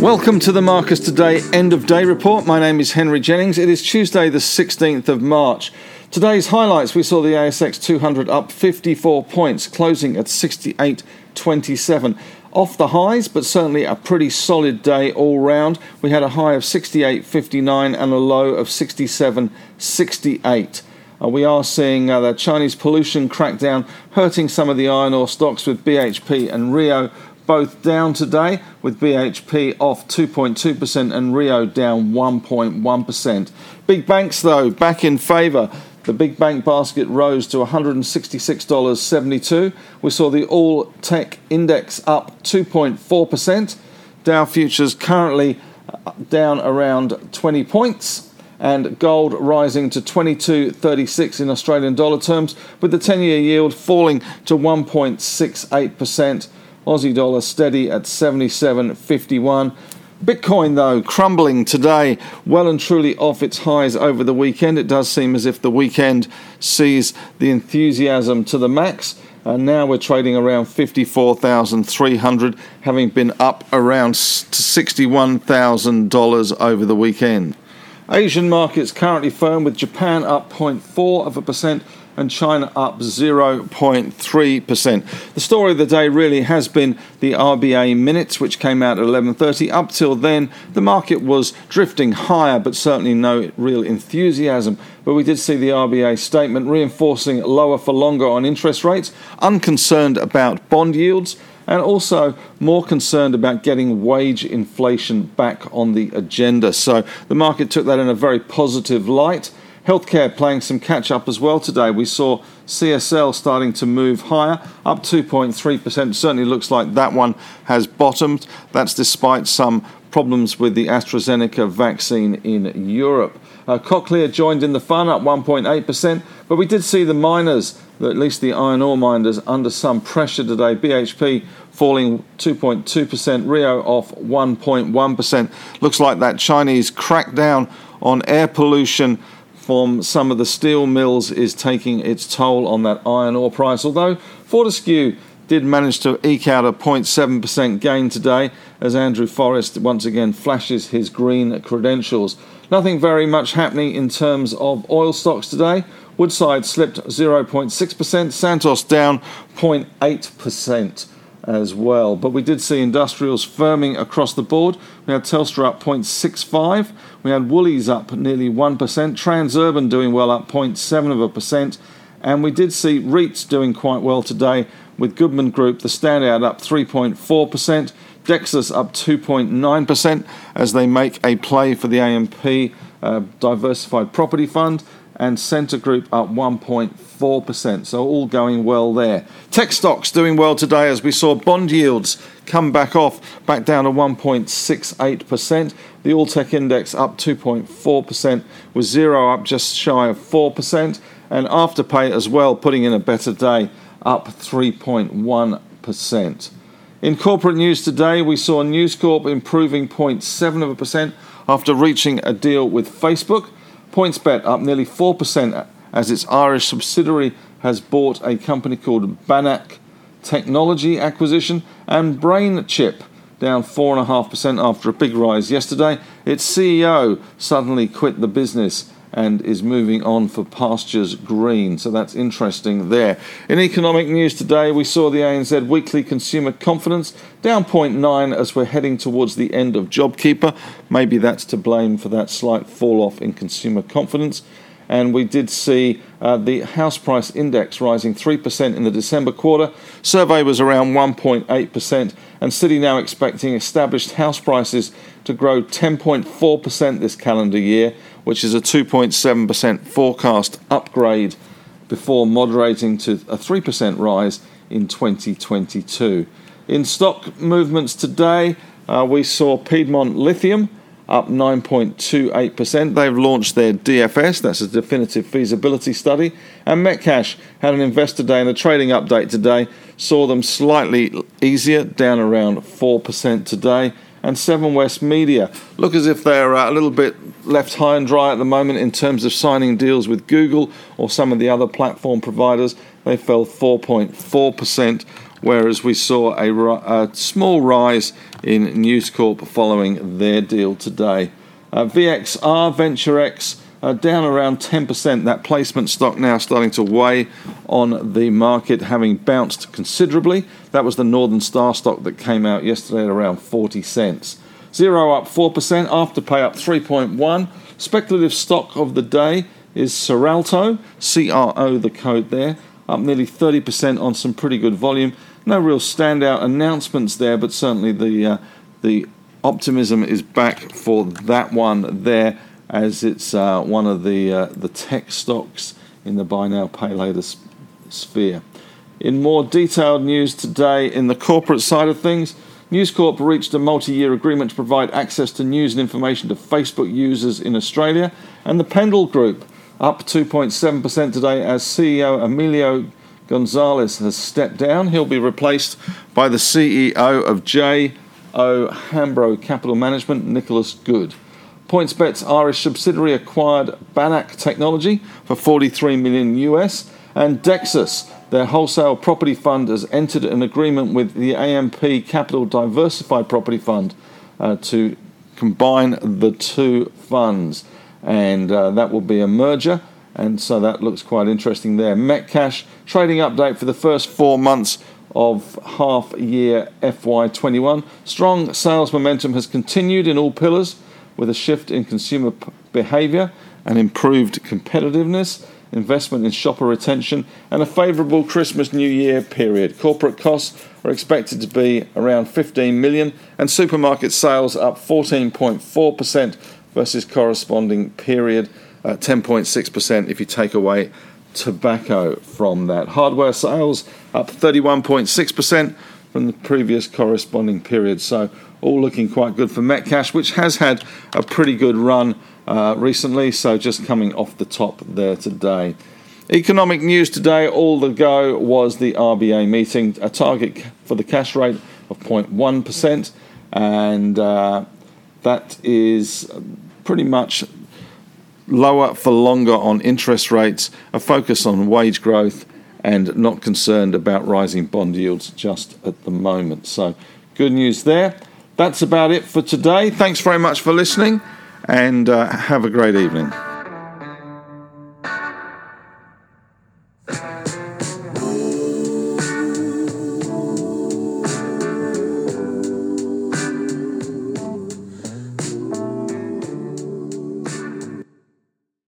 Welcome to the Marcus Today End of Day Report. My name is Henry Jennings. It is Tuesday the 16th of March. Today's highlights, we saw the ASX200 up 54 points, closing at 68.27. Off the highs, but certainly a pretty solid day all round. We had a high of 68.59 and a low of 67.68. We are seeing the Chinese pollution crackdown hurting some of the iron ore stocks, with BHP and Rio both down today, with BHP off 2.2% and Rio down 1.1%. Big banks, though, back in favour. The big bank basket rose to $166.72. We saw the all-tech index up 2.4%. Dow futures currently down around 20 points. And gold rising to 22.36 in Australian dollar terms, with the 10-year yield falling to 1.68%. Aussie dollar steady at 77.51. Bitcoin, though, crumbling today, well and truly off its highs over the weekend. It does seem as if the weekend sees the enthusiasm to the max. And now we're trading around 54,300, having been up around $61,000 over the weekend. Asian markets currently firm, with Japan up 0.4% and China up 0.3%. The story of the day really has been the RBA minutes, which came out at 11:30. Up till then, the market was drifting higher, but certainly no real enthusiasm. But we did see the RBA statement reinforcing lower for longer on interest rates, unconcerned about bond yields, and also more concerned about getting wage inflation back on the agenda. So the market took that in a very positive light. Healthcare playing some catch-up as well today. We saw CSL starting to move higher, up 2.3%. Certainly looks like that one has bottomed. That's despite some problems with the AstraZeneca vaccine in Europe. Cochlear joined in the fun, up 1.8%, but we did see the miners, at least the iron ore miners, under some pressure today. BHP falling 2.2%, Rio off 1.1%. Looks like that Chinese crackdown on air pollution from some of the steel mills is taking its toll on that iron ore price, although Fortescue did manage to eke out a 0.7% gain today as Andrew Forrest once again flashes his green credentials. Nothing very much happening in terms of oil stocks today. Woodside slipped 0.6%, Santos down 0.8% as well. But we did see industrials firming across the board. We had Telstra up 0.65%, we had Woolies up nearly 1%, Transurban doing well up 0.7%, and we did see REITs doing quite well today, with Goodman Group the standout up 3.4%, Dexus up 2.9% as they make a play for the AMP Diversified Property Fund, and Centre Group up 1.4%, so all going well there. Tech stocks doing well today as we saw bond yields come back down to 1.68%. The all-tech index up 2.4%, with Xero up just shy of 4%, and Afterpay as well putting in a better day, up 3.1%. In corporate news today, we saw News Corp improving 0.7% after reaching a deal with Facebook. PointsBet up nearly 4% as its Irish subsidiary has bought a company called Bannack Technology Acquisition, and BrainChip down 4.5% after a big rise yesterday. Its CEO suddenly quit the business and is moving on for pastures green, so that's interesting there. In economic news today, we saw the ANZ weekly consumer confidence down 0.9 as we're heading towards the end of JobKeeper. Maybe that's to blame for that slight fall-off in consumer confidence. And we did see the house price index rising 3% in the December quarter. Survey was around 1.8%, and Citi now expecting established house prices to grow 10.4% this calendar year, which is a 2.7% forecast upgrade before moderating to a 3% rise in 2022. In stock movements today, we saw Piedmont Lithium up 9.28%. They've launched their DFS, that's a definitive feasibility study, and Metcash had an investor day and a trading update today, saw them slightly easier, down around 4% today, and Seven West Media look as if they're a little bit left high and dry at the moment in terms of signing deals with Google or some of the other platform providers. They fell 4.4%, whereas we saw a small rise in News Corp following their deal today. VXR Venturex down around 10%. That placement stock now starting to weigh on the market, having bounced considerably. That was the Northern Star stock that came out yesterday at around 40 cents. Zero up 4%, Afterpay up 3.1%. Speculative stock of the day is Soralto, CRO the code there, up nearly 30% on some pretty good volume. No real standout announcements there, but certainly the optimism is back for that one there, as it's one of the tech stocks in the buy now, pay later sphere. In more detailed news today in the corporate side of things, News Corp reached a multi-year agreement to provide access to news and information to Facebook users in Australia, and the Pendle Group up 2.7% today as CEO Emilio Gonzalez has stepped down. He'll be replaced by the CEO of J.O. Hambro Capital Management, Nicholas Good. PointsBet's Irish subsidiary acquired Bannack Technology for $43 million US, and Dexus, their wholesale property fund, has entered an agreement with the AMP Capital Diversified Property Fund to combine the two funds, and that will be a merger, and so that looks quite interesting there. Metcash, trading update for the first 4 months of half year FY21. Strong sales momentum has continued in all pillars, with a shift in consumer behaviour and improved competitiveness, investment in shopper retention, and a favourable Christmas-New Year period. Corporate costs are expected to be around $15 million, and supermarket sales up 14.4% versus corresponding period, 10.6% if you take away tobacco from that. Hardware sales up 31.6% from the previous corresponding period, so all looking quite good for Metcash, which has had a pretty good run recently, so just coming off the top there today. Economic news today, all the go was the RBA meeting, a target for the cash rate of 0.1%, and that is pretty much lower for longer on interest rates, a focus on wage growth, and not concerned about rising bond yields just at the moment. So good news there. That's about it for today. Thanks very much for listening, and have a great evening.